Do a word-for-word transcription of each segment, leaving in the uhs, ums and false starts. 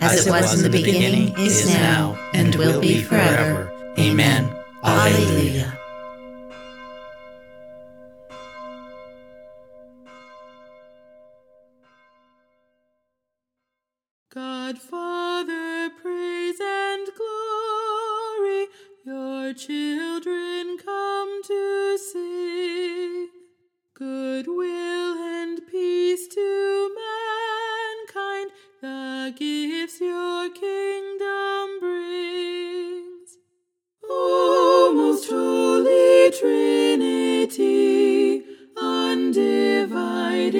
As it was in the beginning, is now, and will be forever. Amen. Alleluia. God, Father, praise and glory, your children come to sing. Goodwill and peace to mankind, the gifts your kingdom brings. O most holy Trinity, undivided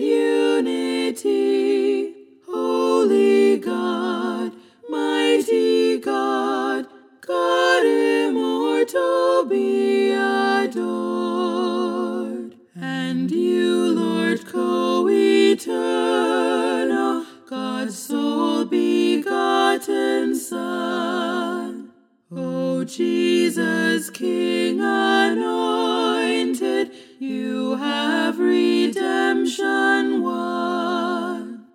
unity, holy God, mighty God, God immortal be adored. And you, Lord, co-eternal, God's sole-begotten Son. O Jesus, King anointed, you have redemption won.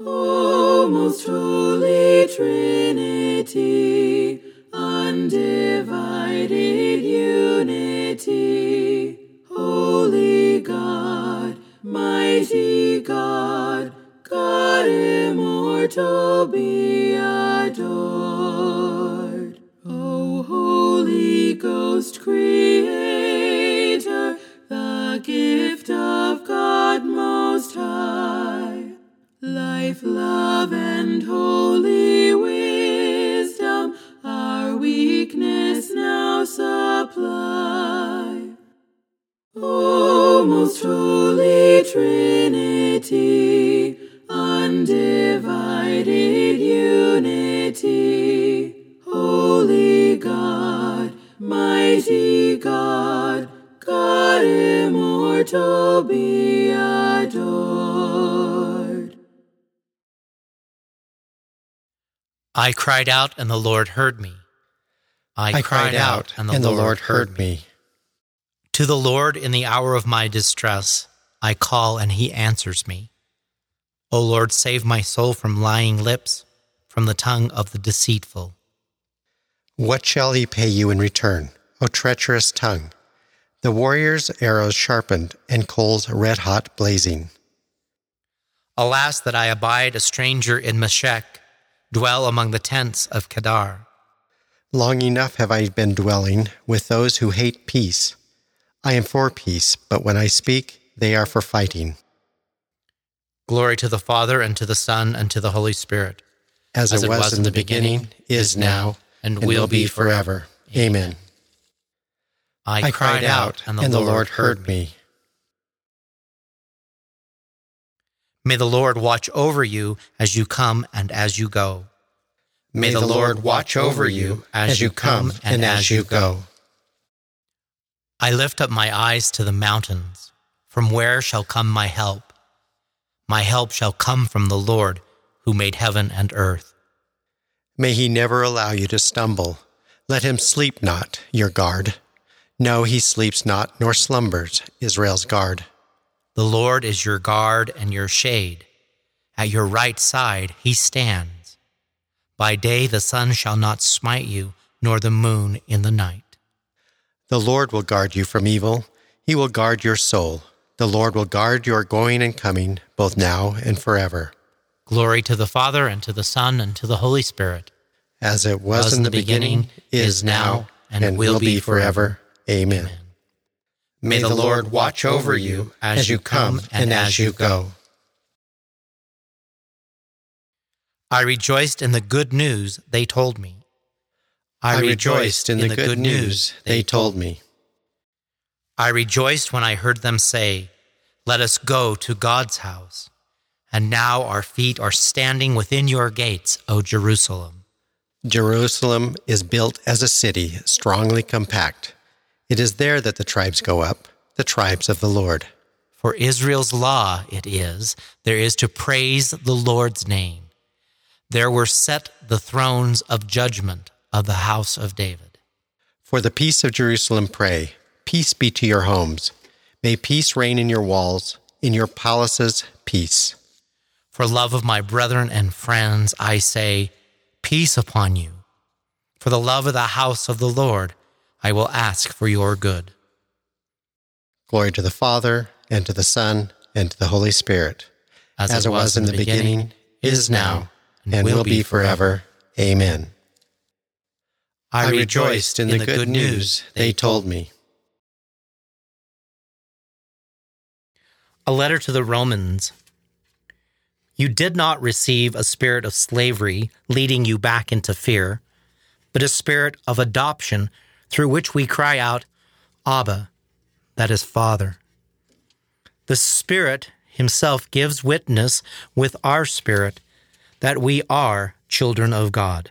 O most holy Trinity, undivided unity, holy God, mighty God, God immortal be adored. O Holy Ghost Creator, the gift of God Most High, life, love, and holy wisdom, our weakness now supply. O most holy Trinity, undivided unity, holy God, mighty God, God immortal be adored. I cried out, and the Lord heard me. I, I cried out, and the, and the Lord, Lord heard me. me. To the Lord in the hour of my distress, I call and he answers me. O Lord, save my soul from lying lips, from the tongue of the deceitful. What shall he pay you in return, O treacherous tongue? The warrior's arrows sharpened and coals red-hot blazing. Alas, that I abide a stranger in Meshech, dwell among the tents of Kedar. Long enough have I been dwelling with those who hate peace. I am for peace, but when I speak, they are for fighting. Glory to the Father, and to the Son, and to the Holy Spirit. As, As it was, was in the beginning, beginning is now, and, and will, will be forever. forever. Amen. I, I cried out, and the, and the Lord, Lord heard me. May the Lord watch over you as you come and as you go. May, May the Lord watch over you as you come and as you go. I lift up my eyes to the mountains. From where shall come my help? My help shall come from the Lord, who made heaven and earth. May he never allow you to stumble. Let him sleep not, your guard. No, he sleeps not, nor slumbers, Israel's guard. The Lord is your guard and your shade. At your right side he stands. By day the sun shall not smite you, nor the moon in the night. The Lord will guard you from evil. He will guard your soul. The Lord will guard your going and coming, both now and forever. Glory to the Father, and to the Son, and to the Holy Spirit. As it was, was in the beginning, beginning, is now, and, and will be forever. Amen. Amen. May the Lord watch over you as you come and as you go. I rejoiced in the good news they told me. I rejoiced in the good news they told me. I rejoiced when I heard them say, "Let us go to God's house." And now our feet are standing within your gates, O Jerusalem. Jerusalem is built as a city, strongly compact. It is there that the tribes go up, the tribes of the Lord. For Israel's law it is, there is to praise the Lord's name. There were set the thrones of judgment of the house of David. For the peace of Jerusalem pray, peace be to your homes. May peace reign in your walls, in your palaces peace. For love of my brethren and friends, I say, peace upon you. For the love of the house of the Lord, I will ask for your good. Glory to the Father, and to the Son, and to the Holy Spirit, as, as it was, was in the beginning, beginning is now, and will, will be forever. forever. Amen. I, I rejoiced in the, in the good news they told me. A letter to the Romans. You did not receive a spirit of slavery leading you back into fear, but a spirit of adoption through which we cry out, Abba, that is, Father. The Spirit himself gives witness with our spirit that we are children of God.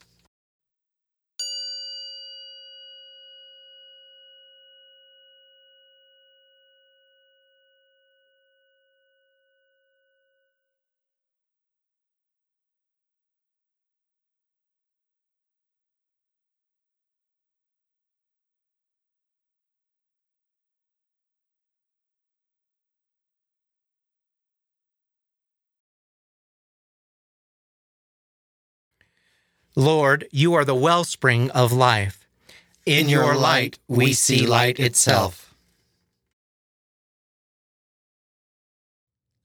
Lord, you are the wellspring of life. In your light, we see light itself.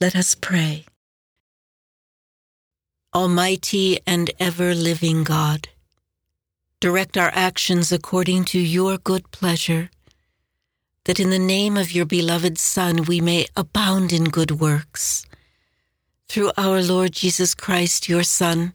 Let us pray. Almighty and ever-living God, direct our actions according to your good pleasure, that in the name of your beloved Son we may abound in good works. Through our Lord Jesus Christ, your Son,